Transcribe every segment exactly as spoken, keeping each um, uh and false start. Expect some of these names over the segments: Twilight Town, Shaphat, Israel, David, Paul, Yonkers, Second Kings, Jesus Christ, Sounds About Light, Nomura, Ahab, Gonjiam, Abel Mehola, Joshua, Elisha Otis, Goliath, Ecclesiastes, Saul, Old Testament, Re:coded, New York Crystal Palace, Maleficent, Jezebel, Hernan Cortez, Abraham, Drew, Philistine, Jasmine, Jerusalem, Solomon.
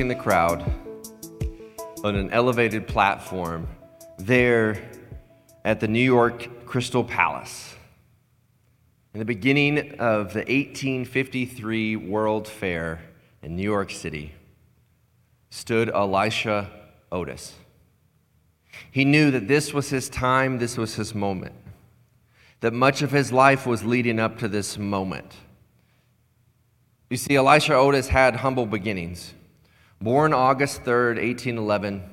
overlooking the crowd on an elevated platform there at the New York Crystal Palace in the beginning of the eighteen fifty-three World Fair in New York City stood Elisha Otis. He knew that this was his time, this was his moment, that much of his life was leading up to this moment. You see, Elisha Otis had humble beginnings. Born August third, eighteen eleven,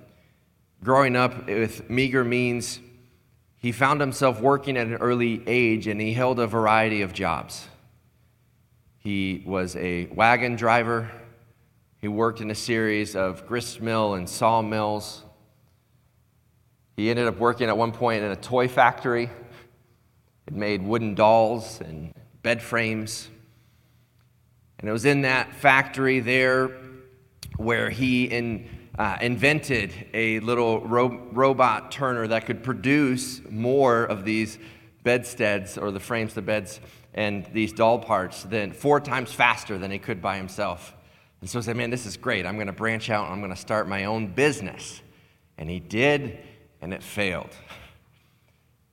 growing up with meager means, he found himself working at an early age, and he held a variety of jobs. He was a wagon driver. He worked in a series of gristmill and sawmills. He ended up working at one point in a toy factory. It made wooden dolls and bed frames. And it was in that factory there where he in, uh, invented a little ro- robot turner that could produce more of these bedsteads, or the frames, the beds, and these doll parts than four times faster than he could by himself. And so he said, man, this is great. I'm going to branch out and I'm going to start my own business. And he did, and it failed.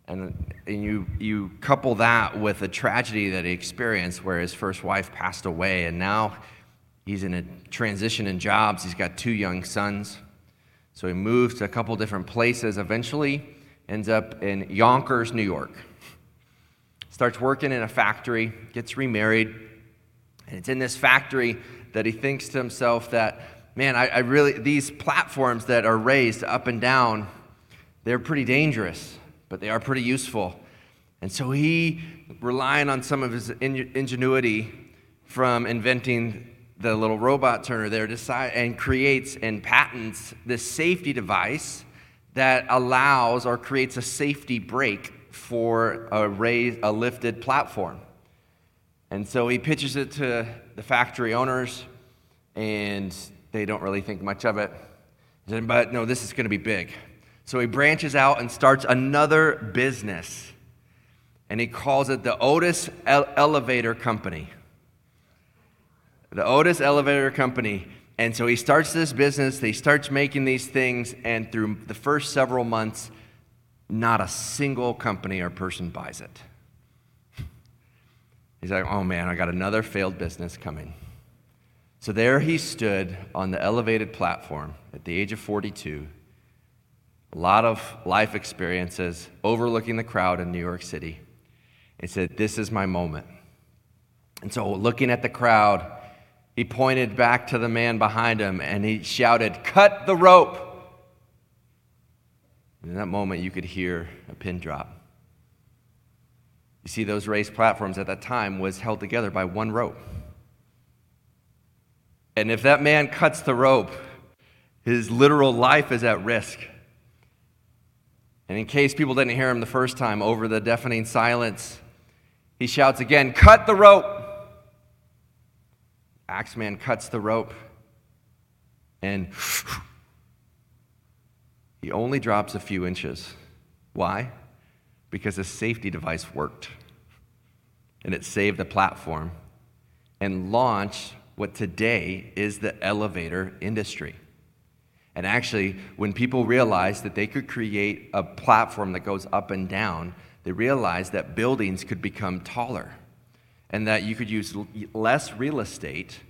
And, and you, you couple that with a tragedy that he experienced where his first wife passed away, and now he's in a transition in jobs. He's got two young sons. So he moves to a couple different places, eventually ends up in Yonkers, New York. Starts working in a factory, gets remarried, and it's in this factory that he thinks to himself that, man, I, I really, these platforms that are raised up and down, they're pretty dangerous, but they are pretty useful. And so he, relying on some of his ingenuity from inventing the little robot turner there, decide, and creates and patents this safety device that allows or creates a safety brake for a raised, a lifted platform. And so he pitches it to the factory owners, and they don't really think much of it. But no, this is going to be big. So he branches out and starts another business, and he calls it the Otis Elevator Company. The Otis Elevator Company. And so he starts this business, he starts making these things, and through the first several months, not a single company or person buys it. He's like, oh man, I got another failed business coming. So there he stood on the elevated platform at the age of forty-two, a lot of life experiences, overlooking the crowd in New York City, and said, this is my moment. And so looking at the crowd, he pointed back to the man behind him, and he shouted, cut the rope. And in that moment, you could hear a pin drop. You see, those raised platforms at that time was held together by one rope. And if that man cuts the rope, his literal life is at risk. And in case people didn't hear him the first time, over the deafening silence, he shouts again, cut the rope! Axeman cuts the rope, and he only drops a few inches. Why? Because his safety device worked, and it saved the platform and launched what today is the elevator industry. And actually, when people realized that they could create a platform that goes up and down, they realized that buildings could become taller and that you could use less real estate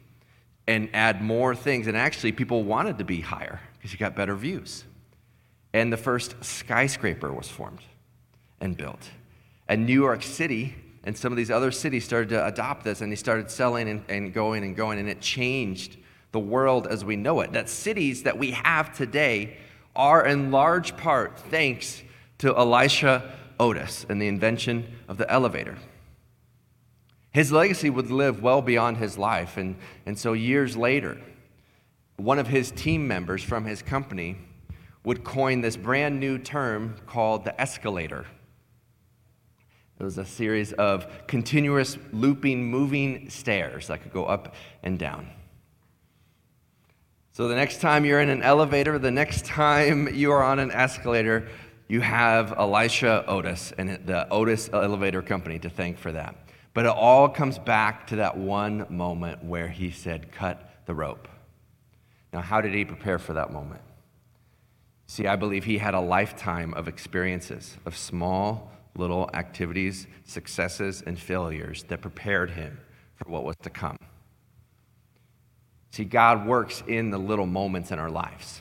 and add more things. And actually, people wanted to be higher because you got better views. And the first skyscraper was formed and built. And New York City and some of these other cities started to adopt this, and they started selling and, and going and going, and it changed the world as we know it. That cities that we have today are in large part thanks to Elisha Otis and the invention of the elevator. His legacy would live well beyond his life, and, and so years later, one of his team members from his company would coin this brand new term called the escalator. It was a series of continuous looping, moving stairs that could go up and down. So the next time you're in an elevator, the next time you are on an escalator, you have Elisha Otis and the Otis Elevator Company to thank for that. But it all comes back to that one moment where he said, cut the rope. Now, how did he prepare for that moment? See, I believe he had a lifetime of experiences, of small, little activities, successes, and failures that prepared him for what was to come. See, God works in the little moments in our lives.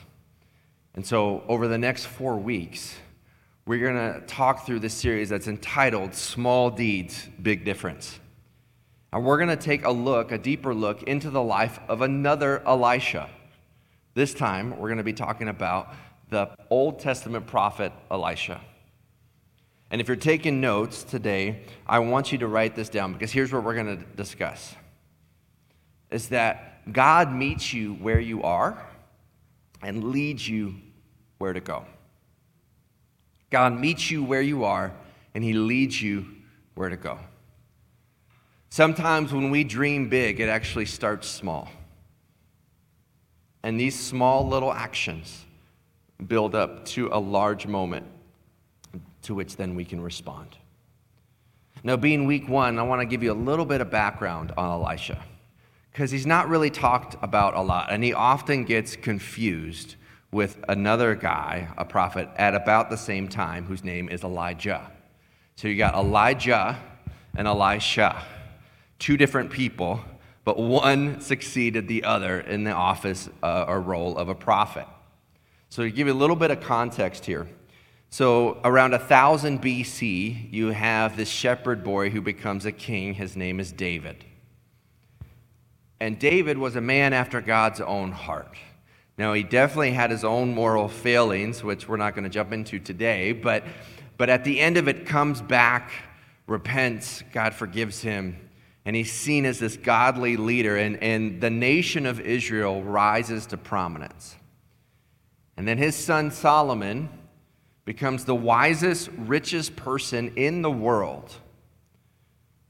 And so over the next four weeks, we're going to talk through this series that's entitled Small Deeds, Big Difference. And we're going to take a look, a deeper look, into the life of another Elisha. This time, we're going to be talking about the Old Testament prophet Elisha. And if you're taking notes today, I want you to write this down, because here's what we're going to discuss. Is that God meets you where you are and leads you where to go. God meets you where you are, and he leads you where to go. Sometimes when we dream big, it actually starts small. And these small little actions build up to a large moment to which then we can respond. Now, being week one, I want to give you a little bit of background on Elisha, because he's not really talked about a lot, and he often gets confused with another guy, a prophet, at about the same time, whose name is Elijah. So you got Elijah and Elisha, two different people, but one succeeded the other in the office uh, or role of a prophet. So to give you a little bit of context here, so around one thousand B C, you have this shepherd boy who becomes a king. His name is David. And David was a man after God's own heart. Now, he definitely had his own moral failings, which we're not going to jump into today, but, but at the end of it, comes back, repents, God forgives him, and he's seen as this godly leader, and, and the nation of Israel rises to prominence. And then his son Solomon becomes the wisest, richest person in the world.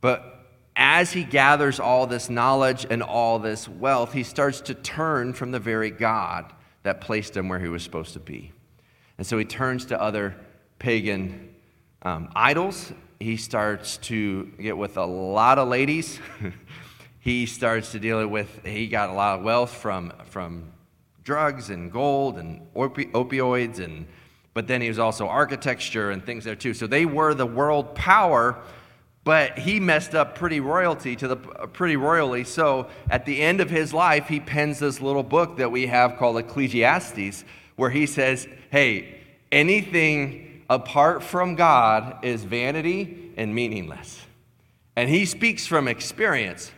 But as he gathers all this knowledge and all this wealth, he starts to turn from the very God that placed him where he was supposed to be. And so he turns to other pagan um, idols. He starts to get with a lot of ladies. He starts to deal with, he got a lot of wealth from, from drugs and gold and opi- opioids and But then he was also architecture and things there too. So they were the world power, but he messed up pretty royalty to the pretty royally. So at the end of his life, he pens this little book that we have called Ecclesiastes, where he says, "Hey, anything apart from God is vanity and meaningless." And he speaks from experience.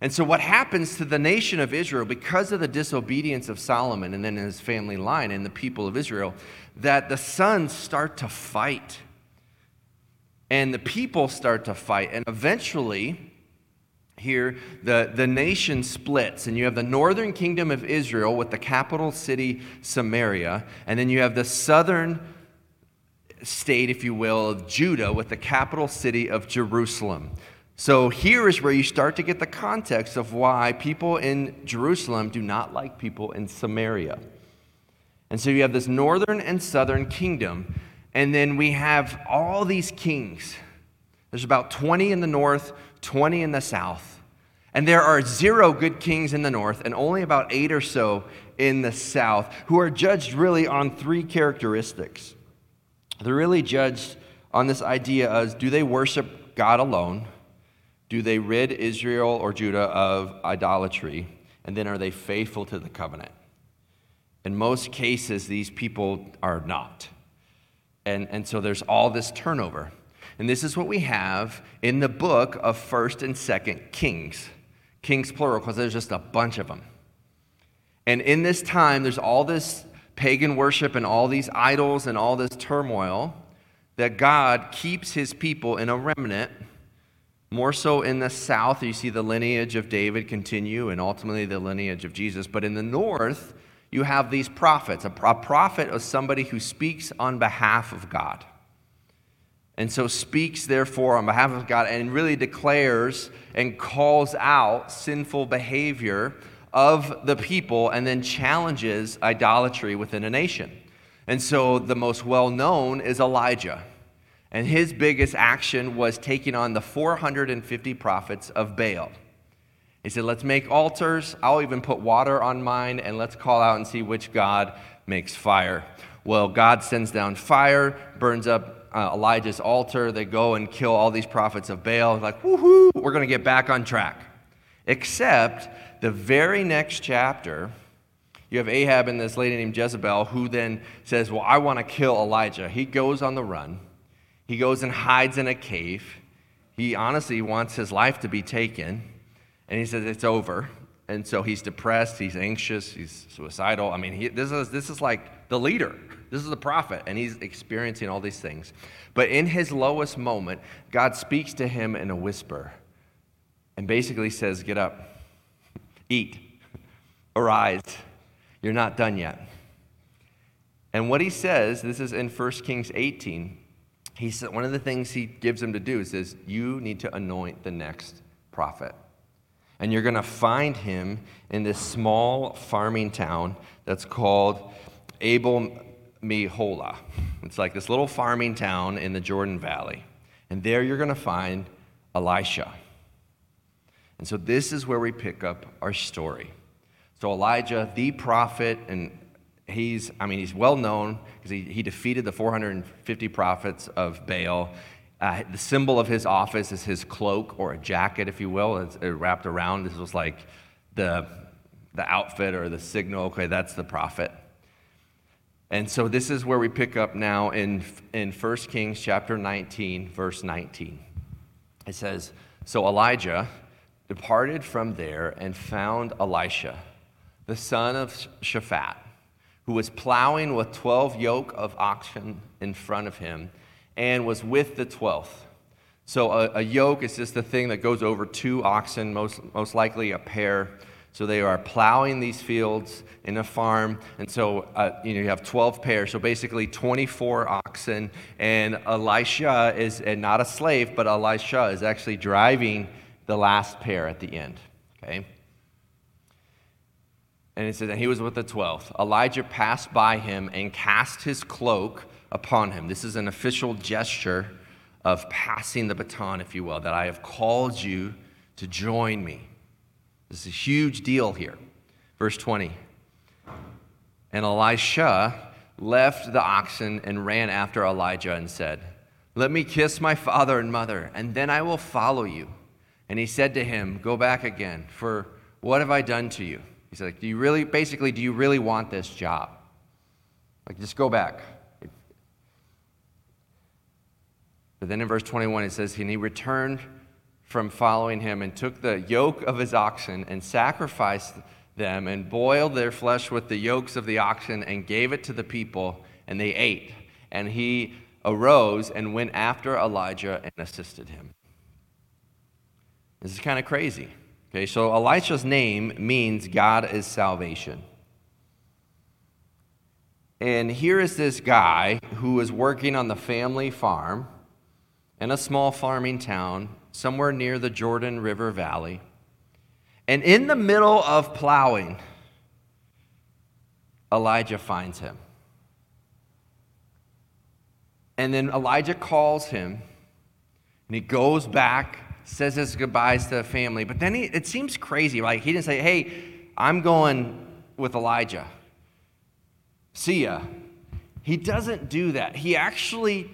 And so what happens to the nation of Israel because of the disobedience of Solomon and then his family line and the people of Israel, that the sons start to fight and the people start to fight. And eventually here the, the nation splits, and you have the northern kingdom of Israel with the capital city Samaria, and then you have the southern state, if you will, of Judah with the capital city of Jerusalem. So here is where you start to get the context of why people in Jerusalem do not like people in Samaria. And so you have this northern and southern kingdom, and then we have all these kings. There's about twenty in the north, twenty in the south, and there are zero good kings in the north and only about eight or so in the south, who are judged really on three characteristics. They're really judged on this idea of, do they worship God alone? Do they rid Israel or Judah of idolatry? And then are they faithful to the covenant? In most cases, these people are not. And, and so there's all this turnover. And this is what we have in the book of First and Second Kings. Kings plural, because there's just a bunch of them. And in this time, there's all this pagan worship and all these idols and all this turmoil, that God keeps his people in a remnant. More so in the south, you see the lineage of David continue and ultimately the lineage of Jesus. But in the north, you have these prophets. A prophet is somebody who speaks on behalf of God. And so speaks, therefore, on behalf of God, and really declares and calls out sinful behavior of the people, and then challenges idolatry within a nation. And so the most well-known is Elijah. And his biggest action was taking on the four hundred fifty prophets of Baal. He said, let's make altars. I'll even put water on mine, and let's call out and see which God makes fire. Well, God sends down fire, burns up uh, Elijah's altar. They go and kill all these prophets of Baal. Like, woohoo, we're going to get back on track. Except the very next chapter, you have Ahab and this lady named Jezebel, who then says, well, I want to kill Elijah. He goes on the run. He goes and hides in a cave. He honestly wants his life to be taken. And he says, it's over. And so he's depressed, he's anxious, he's suicidal. I mean, he, this is this is like the leader. This is the prophet, and he's experiencing all these things. But in his lowest moment, God speaks to him in a whisper and basically says, get up, eat, arise. You're not done yet. And what he says, this is in First Kings eighteen, he said, one of the things he gives him to do is says, you need to anoint the next prophet. And you're going to find him in this small farming town that's called Abel Mehola. It's like this little farming town in the Jordan Valley. And there you're going to find Elisha. And so this is where we pick up our story. So Elijah, the prophet, and he's, I mean, he's well known because he, he defeated the four hundred fifty prophets of Baal. Uh, the symbol of his office is his cloak, or a jacket, if you will. It's it wrapped around. This was like the, the outfit or the signal. Okay, that's the prophet. And so this is where we pick up now in, in First Kings chapter nineteen, verse nineteen. It says, so Elijah departed from there and found Elisha, the son of Shaphat, who was plowing with twelve yoke of oxen in front of him, and was with the twelfth. So a, a yoke is just the thing that goes over two oxen, most most likely a pair. So they are plowing these fields in a farm, and so uh, you know you have twelve pairs. So basically twenty-four oxen, and Elisha is and not a slave, but Elisha is actually driving the last pair at the end. Okay. And it says, and he was with the twelfth. Elijah passed by him and cast his cloak upon him. This is an official gesture of passing the baton, if you will, that I have called you to join me. This is a huge deal here. Verse twenty. And Elisha left the oxen and ran after Elijah and said, let me kiss my father and mother, and then I will follow you. And he said to him, go back again, for what have I done to you? He said, do you really, basically, do you really want this job? Like, just go back. But then in verse twenty-one, it says, and he returned from following him and took the yoke of his oxen and sacrificed them and boiled their flesh with the yokes of the oxen and gave it to the people, and they ate. And he arose and went after Elijah and assisted him. This is kind of crazy. Okay, so Elisha's name means God is salvation. And here is this guy who is working on the family farm in a small farming town somewhere near the Jordan River Valley. And in the middle of plowing, Elijah finds him. And then Elijah calls him, and he goes back, says his goodbyes to the family. But then he, it seems crazy. Like, he didn't say, hey, I'm going with Elijah. See ya. He doesn't do that. He actually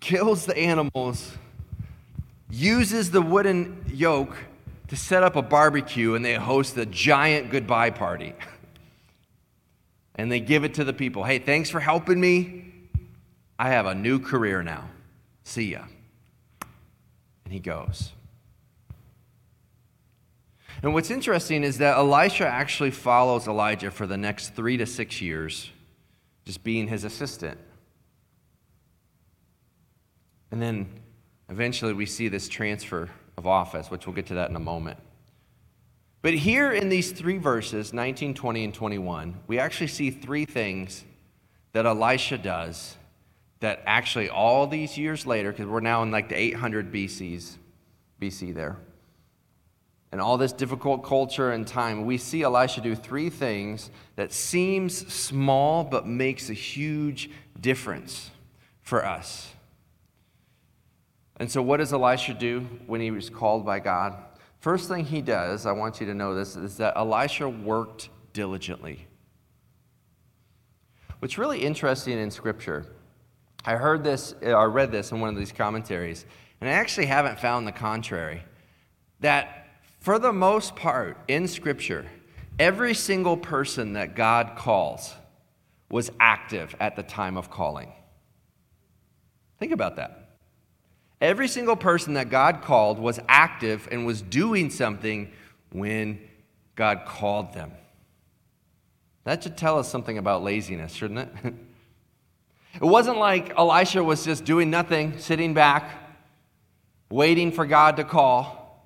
kills the animals, uses the wooden yoke to set up a barbecue, and they host a giant goodbye party. And they give it to the people. Hey, thanks for helping me. I have a new career now. See ya. And he goes. And what's interesting is that Elisha actually follows Elijah for the next three to six years, just being his assistant. And then eventually we see this transfer of office, which we'll get to that in a moment. But here in these three verses, nineteen, twenty, and twenty-one, we actually see three things that Elisha does that actually all these years later, because we're now in like the eight hundred B C there, and all this difficult culture and time, we see Elisha do three things that seems small but makes a huge difference for us. And so what does Elisha do when he was called by God? First thing he does, I want you to know this, is that Elisha worked diligently. What's really interesting in Scripture, I heard this, I read this in one of these commentaries, and I actually haven't found the contrary, that for the most part in Scripture, every single person that God calls was active at the time of calling. Think about that. Every single person that God called was active and was doing something when God called them. That should tell us something about laziness, shouldn't it? It wasn't like Elisha was just doing nothing, sitting back, waiting for God to call.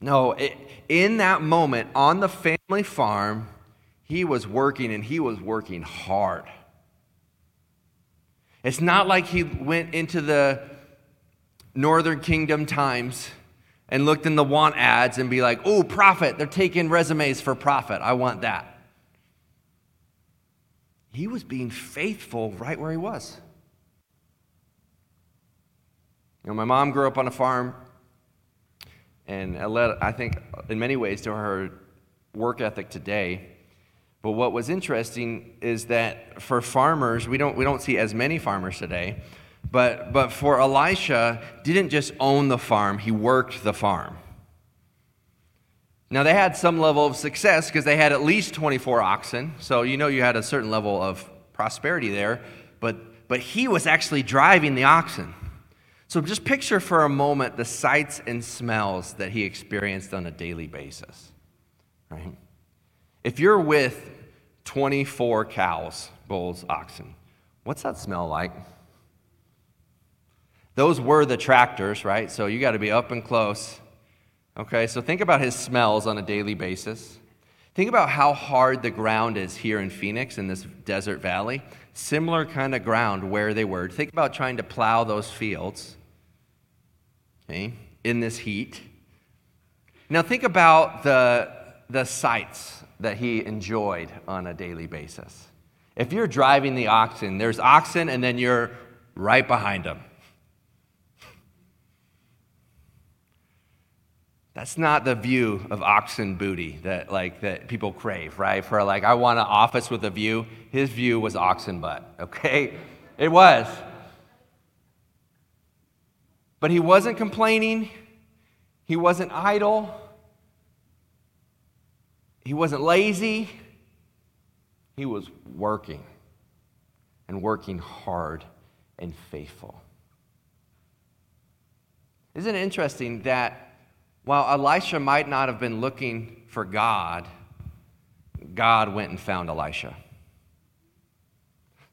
No, it, in that moment on the family farm, he was working and he was working hard. It's not like he went into the Northern Kingdom Times and looked in the want ads and be like, oh, prophet, they're taking resumes for prophet. I want that. He was being faithful right where he was. You know, my mom grew up on a farm, and it led, I think, in many ways to her work ethic today. But what was interesting is that for farmers, we don't we don't see as many farmers today, but but for Elisha, didn't just own the farm, he worked the farm. Now they had some level of success because they had at least twenty-four oxen, so you know you had a certain level of prosperity there, but but he was actually driving the oxen. So just picture for a moment the sights and smells that he experienced on a daily basis, right? If you're with twenty-four cows, bulls, oxen, what's that smell like? Those were the tractors, right? So you got to be up and close. Okay, so think about his smells on a daily basis. Think about how hard the ground is here in Phoenix in this desert valley. Similar kind of ground where they were. Think about trying to plow those fields, okay, in this heat. Now think about the the sights that he enjoyed on a daily basis. If you're driving the oxen, there's oxen and then you're right behind them. That's not the view of oxen booty that like that people crave, right? For like, I want an office with a view. His view was oxen butt, okay? It was. But he wasn't complaining. He wasn't idle. He wasn't lazy. He was working and working hard and faithful. Isn't it interesting that while Elisha might not have been looking for God, God went and found Elisha?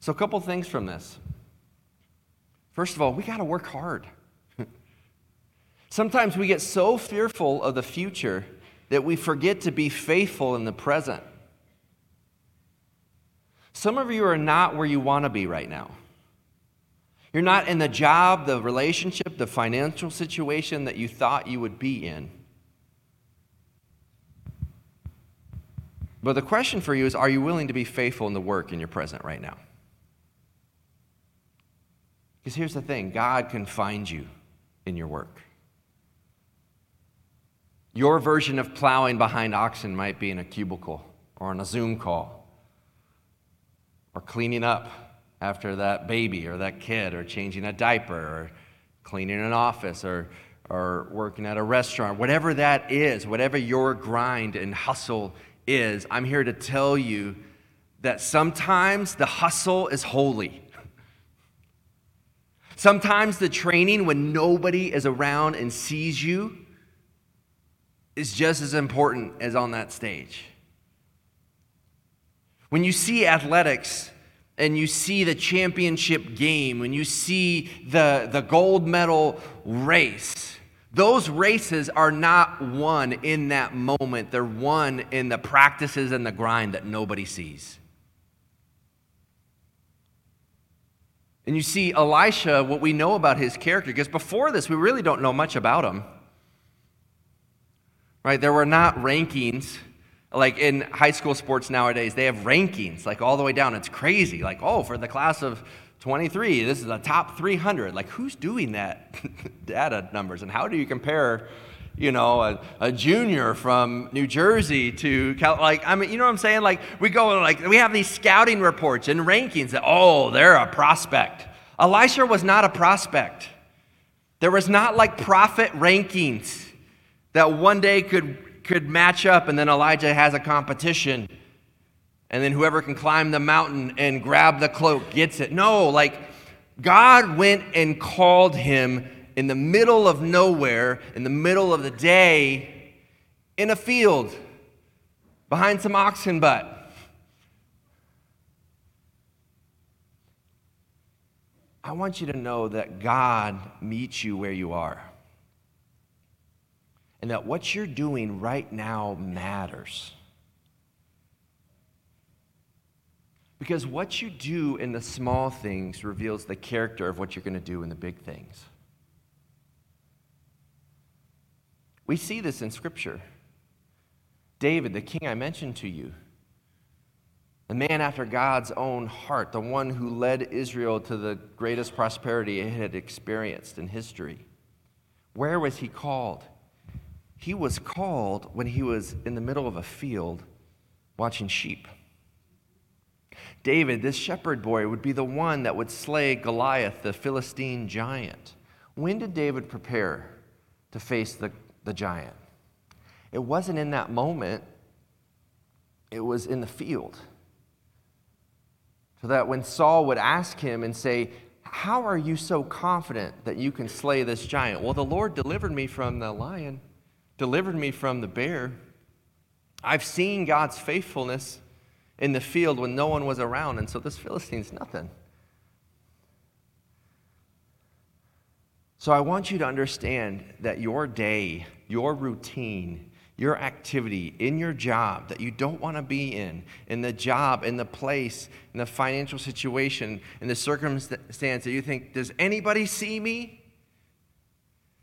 So a couple things from this. First of all, we got to work hard. Sometimes we get so fearful of the future that we forget to be faithful in the present. Some of you are not where you want to be right now. You're not in the job, the relationship, the financial situation that you thought you would be in. But the question for you is, are you willing to be faithful in the work in your present right now? Because here's the thing, God can find you in your work. Your version of plowing behind oxen might be in a cubicle or on a Zoom call or cleaning up after that baby or that kid or changing a diaper or cleaning an office or, or working at a restaurant. Whatever that is, whatever your grind and hustle is, I'm here to tell you that sometimes the hustle is holy. Sometimes the training when nobody is around and sees you is just as important as on that stage. When you see athletics and you see the championship game, when you see the, the gold medal race, those races are not won in that moment. They're won in the practices and the grind that nobody sees. And you see Elisha, what we know about his character, because before this, we really don't know much about him. Right, there were not rankings, like in high school sports nowadays, they have rankings, like all the way down. It's crazy, like, oh, for the class of twenty-three, this is the top three hundred. Like, who's doing that data numbers, and how do you compare you know, a, a junior from New Jersey to Cal, like, I mean, you know what I'm saying? Like, we go, like, we have these scouting reports and rankings that, oh, they're a prospect. Elisha was not a prospect. There was not, like, prophet rankings that one day could could match up, and then Elijah has a competition, and then whoever can climb the mountain and grab the cloak gets it. No, like, God went and called him in the middle of nowhere, in the middle of the day, in a field, behind some oxen butt. I want you to know that God meets you where you are, and that what you're doing right now matters. Because what you do in the small things reveals the character of what you're going to do in the big things. We see this in Scripture. David, the king I mentioned to you, the man after God's own heart, the one who led Israel to the greatest prosperity it had experienced in history. Where was he called? He was called when he was in the middle of a field watching sheep. David, this shepherd boy, would be the one that would slay Goliath, the Philistine giant. When did David prepare to face the, the giant? It wasn't in that moment. It was in the field. So that when Saul would ask him and say, how are you so confident that you can slay this giant? Well, the Lord delivered me from the lion, delivered me from the bear. I've seen God's faithfulness in the field when no one was around, and so this Philistine's nothing. So I want you to understand that your day, your routine, your activity in your job that you don't want to be in, in the job, in the place, in the financial situation, in the circumstance that you think, does anybody see me?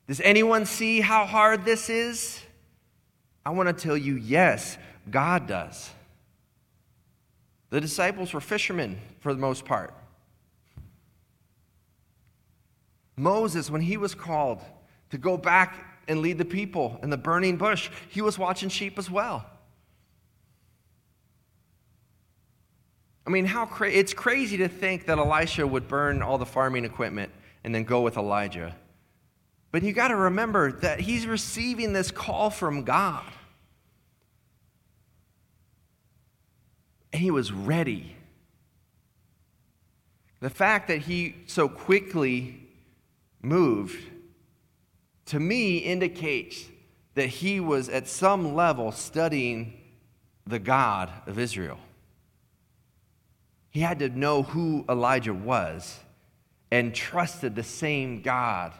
Does anyone see how hard this is? I want to tell you, yes, God does. The disciples were fishermen for the most part. Moses, when he was called to go back and lead the people in the burning bush, he was watching sheep as well. I mean, how cra- it's crazy to think that Elisha would burn all the farming equipment and then go with Elijah. But you got to remember that he's receiving this call from God. And he was ready. The fact that he so quickly moved, to me, indicates that he was at some level studying the God of Israel. He had to know who Elijah was and trusted the same God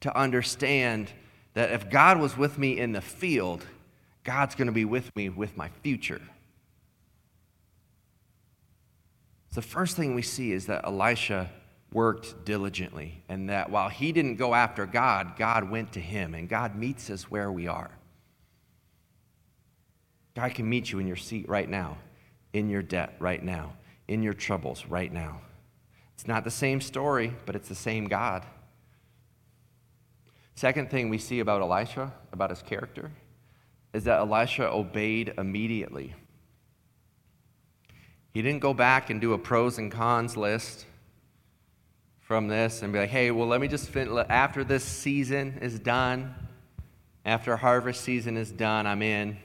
to understand that if God was with me in the field, God's going to be with me with my future. The first thing we see is that Elisha worked diligently, and that while he didn't go after God, God went to him, and God meets us where we are. God can meet you in your seat right now, in your debt right now, in your troubles right now. It's not the same story, but it's the same God. Second thing we see about Elisha, about his character, is that Elisha obeyed immediately. He didn't go back and do a pros and cons list from this and be like, hey, well, let me just finish. After this season is done, after harvest season is done, I'm in.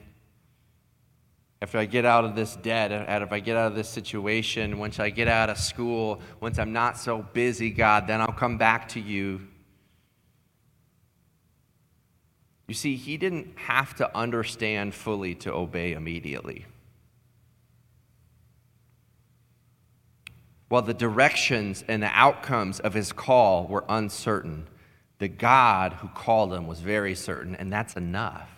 After I get out of this debt, if I get out of this situation, once I get out of school, once I'm not so busy, God, then I'll come back to you. You see, he didn't have to understand fully to obey immediately. While the directions and the outcomes of his call were uncertain, the God who called him was very certain, and that's enough.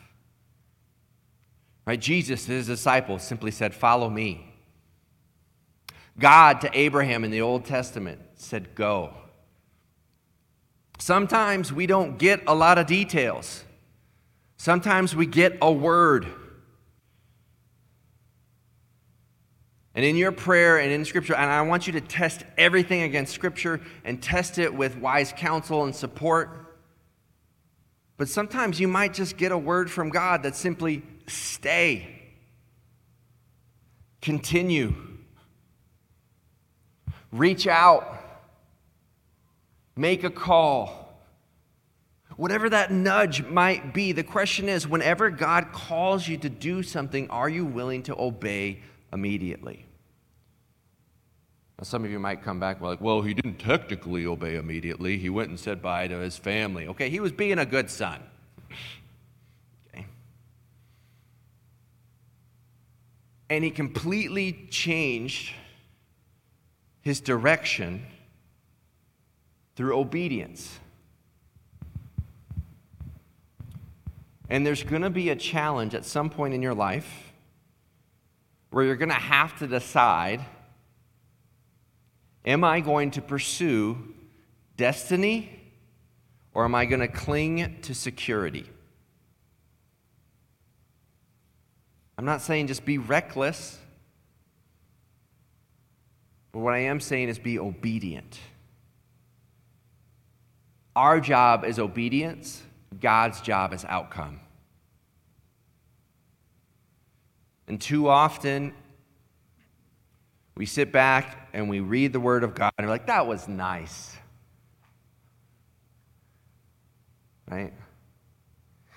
Right? Jesus, his disciples, simply said, follow me. God to Abraham in the Old Testament said, go. Sometimes we don't get a lot of details. Sometimes we get a word. And in your prayer and in Scripture, and I want you to test everything against Scripture and test it with wise counsel and support. But sometimes you might just get a word from God that's simply stay, continue, reach out, make a call. Whatever that nudge might be, the question is, whenever God calls you to do something, are you willing to obey immediately? Now, some of you might come back and be like, well, he didn't technically obey immediately. He went and said bye to his family. Okay, he was being a good son. Okay. And he completely changed his direction through obedience. And there's going to be a challenge at some point in your life where you're going to have to decide, am I going to pursue destiny or am I going to cling to security? I'm not saying just be reckless, but what I am saying is be obedient. Our job is obedience. God's job is outcome. And too often, we sit back and we read the Word of God and we're like, that was nice. Right?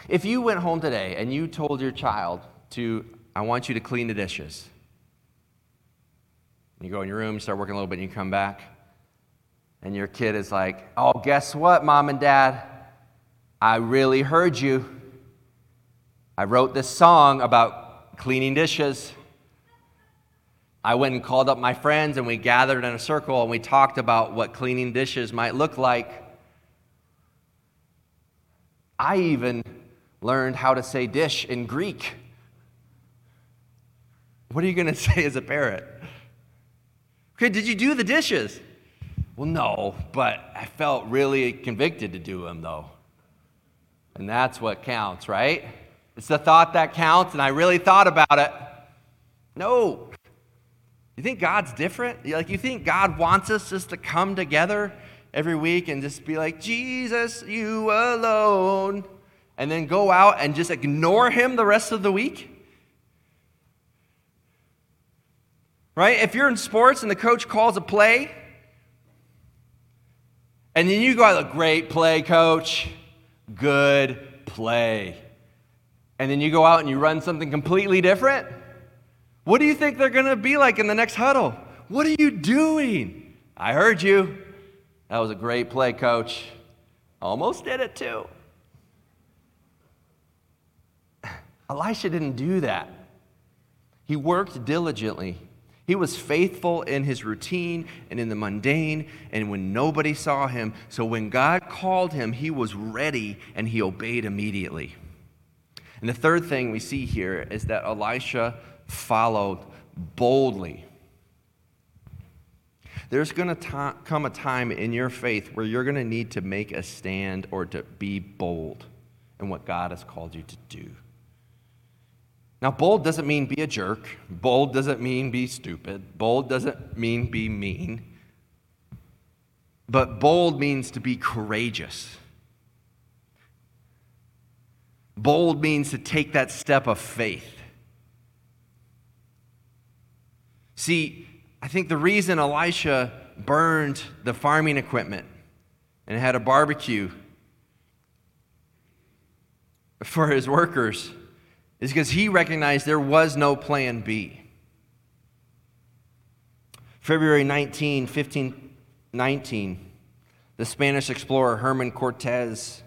If you went home today and you told your child to, I want you to clean the dishes. You go in your room, you start working a little bit, and you come back. And your kid is like, oh, guess what, Mom and Dad? I really heard you. I wrote this song about cleaning dishes. I went and called up my friends and we gathered in a circle and we talked about what cleaning dishes might look like. I even learned how to say dish in Greek. What are you going to say as a parent? Okay, did you do the dishes? Well, no, but I felt really convicted to do them though. And that's what counts, right? It's the thought that counts, and I really thought about it. No. You think God's different? Like, you think God wants us just to come together every week and just be like, Jesus, you alone, and then go out and just ignore him the rest of the week? Right? If you're in sports and the coach calls a play, and then you go out, like, great play, coach. Good play. And then you go out and you run something completely different? What do you think they're going to be like in the next huddle? What are you doing? I heard you. That was a great play, coach. Almost did it too. Elisha didn't do that. He worked diligently. He was faithful in his routine and in the mundane and when nobody saw him. So when God called him, he was ready and he obeyed immediately. And the third thing we see here is that Elisha followed boldly. There's going to come a time in your faith where you're going to need to make a stand or to be bold in what God has called you to do. Now, bold doesn't mean be a jerk. Bold doesn't mean be stupid. Bold doesn't mean be mean. But bold means to be courageous. Bold means to take that step of faith. See, I think the reason Elisha burned the farming equipment and had a barbecue for his workers is because he recognized there was no plan B. February nineteenth, fifteen nineteen, the Spanish explorer Hernan Cortez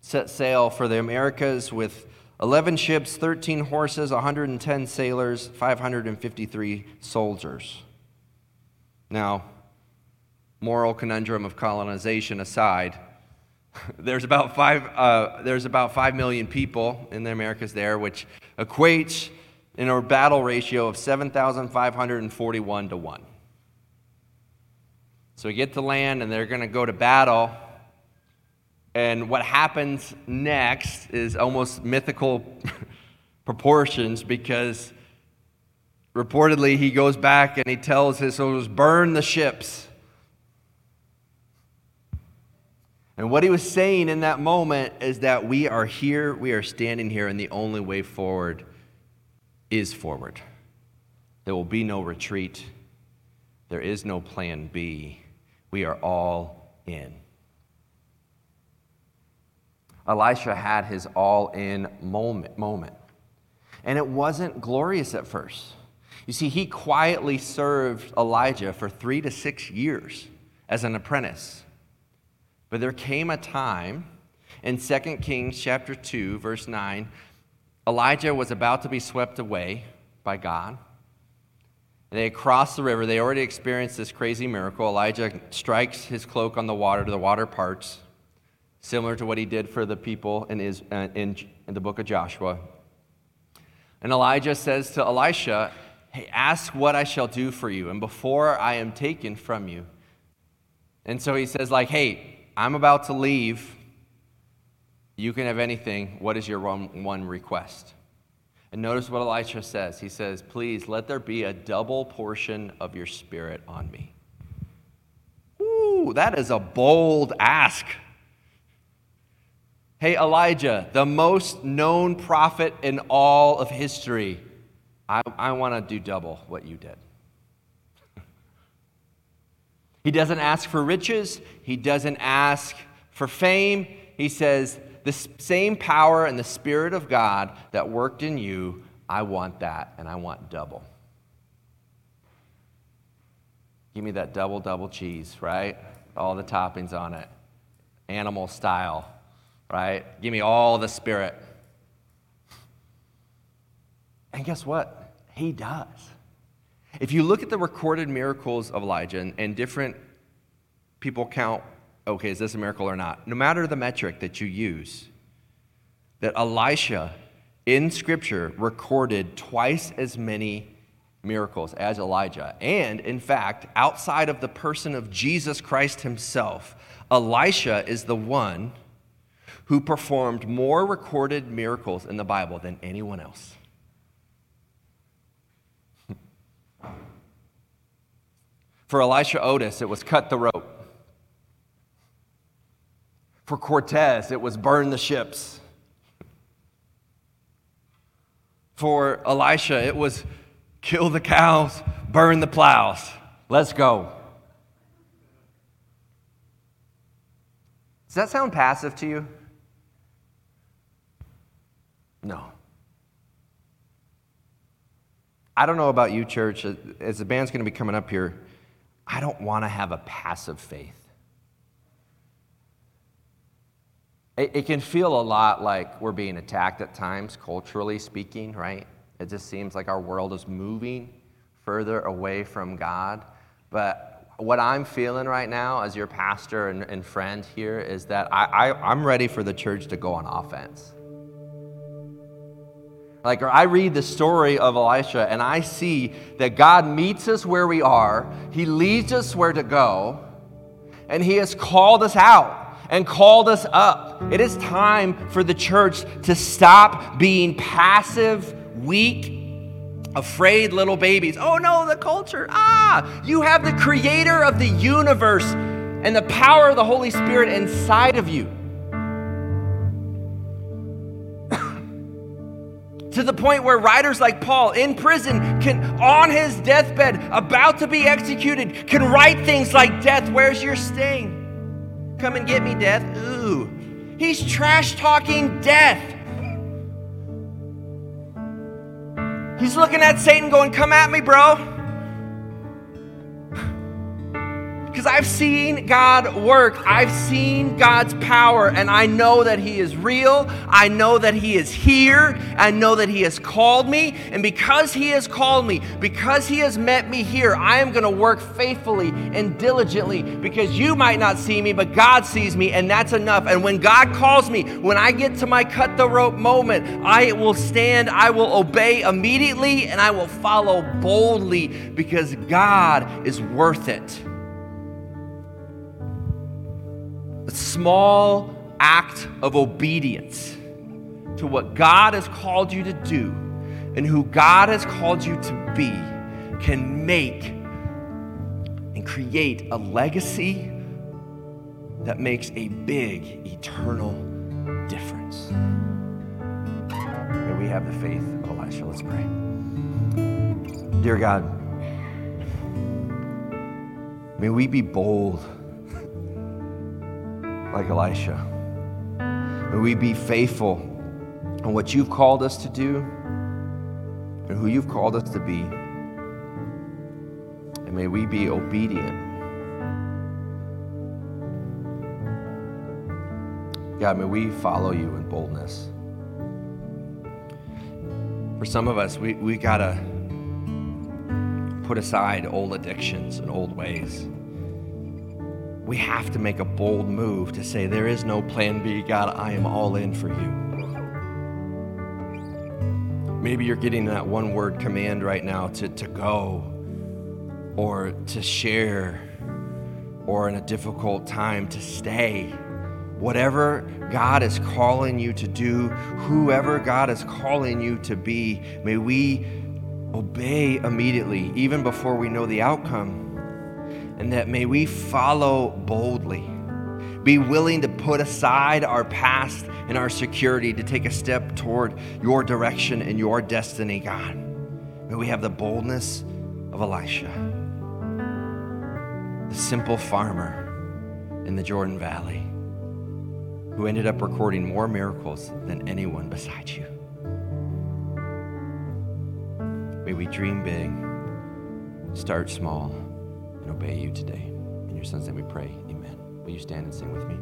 set sail for the Americas with eleven ships, thirteen horses, one hundred ten sailors, five hundred fifty-three soldiers. Now, moral conundrum of colonization aside, There's about five. Uh, there's about five million people in the Americas there, which equates in a battle ratio of seven thousand five hundred and forty-one to one. So we get to land, and they're going to go to battle. And what happens next is almost mythical proportions, because reportedly he goes back and he tells his soldiers, "Burn the ships." And what he was saying in that moment is that we are here, we are standing here, and the only way forward is forward. There will be no retreat. There is no plan B. We are all in. Elisha had his all-in moment, moment. And it wasn't glorious at first. You see, he quietly served Elijah for three to six years as an apprentice. But there came a time in Second Kings chapter two, verse nine, Elijah was about to be swept away by God. They crossed the river. They already experienced this crazy miracle. Elijah strikes his cloak on the water. The water parts, similar to what he did for the people in, his, uh, in, in the book of Joshua. And Elijah says to Elisha, "Hey, ask what I shall do for you, and before I am taken from you." And so he says, like, "Hey, I'm about to leave. You can have anything. What is your one, one request?" And notice what Elisha says. He says, "Please let there be a double portion of your spirit on me." Ooh, that is a bold ask. Hey, Elijah, the most known prophet in all of history, I, I want to do double what you did. He doesn't ask for riches. He doesn't ask for fame. He says, "The same power and the Spirit of God that worked in you, I want that, and I want double. Give me that double, double cheese, right? All the toppings on it, animal style. Right? Give me all the Spirit." And guess what? He does. If you look at the recorded miracles of Elijah, and, and different people count, okay, is this a miracle or not? No matter the metric that you use, that Elisha in Scripture recorded twice as many miracles as Elijah. And in fact, outside of the person of Jesus Christ himself, Elisha is the one who performed more recorded miracles in the Bible than anyone else. For Elisha Otis, it was cut the rope. For Cortez, it was burn the ships. For Elisha, it was kill the cows, burn the plows. Let's go. Does that sound passive to you? No. I don't know about you, church. As the band's going to be coming up here, I don't want to have a passive faith. It, it can feel a lot like we're being attacked at times, culturally speaking, right? It just seems like our world is moving further away from God. But what I'm feeling right now as your pastor and, and friend here is that I, I, I'm ready for the church to go on offense. Like, or I read the story of Elisha, and I see that God meets us where we are. He leads us where to go. And he has called us out and called us up. It is time for the church to stop being passive, weak, afraid little babies. Oh, no, the culture. Ah, you have the creator of the universe and the power of the Holy Spirit inside of you. To the point where writers like Paul in prison can, on his deathbed, about to be executed, can write things like, "Death, where's your sting? Come and get me, death." Ooh, he's trash talking death. He's looking at Satan going, "Come at me, bro." Because I've seen God work. I've seen God's power, and I know that he is real. I know that he is here. I know that he has called me. And because he has called me, because he has met me here, I am going to work faithfully and diligently, because you might not see me, but God sees me, and that's enough. And when God calls me, when I get to my cut the rope moment, I will stand, I will obey immediately, and I will follow boldly, because God is worth it. A small act of obedience to what God has called you to do and who God has called you to be can make and create a legacy that makes a big eternal difference. May we have the faith of Elisha. Let's pray. Dear God, may we be bold like Elisha. May we be faithful in what you've called us to do and who you've called us to be. And may we be obedient. God, may we follow you in boldness. For some of us, we, we gotta put aside old addictions and old ways. We have to make a bold move to say, there is no plan B. God, I am all in for you. Maybe you're getting that one word command right now to, to go or to share or in a difficult time to stay. Whatever God is calling you to do, whoever God is calling you to be, may we obey immediately, even before we know the outcome, and that may we follow boldly. Be willing to put aside our past and our security to take a step toward your direction and your destiny, God. May we have the boldness of Elisha, the simple farmer in the Jordan Valley, who ended up recording more miracles than anyone beside you. May we dream big, start small, and obey you today. In your son's name we pray, amen. Will you stand and sing with me?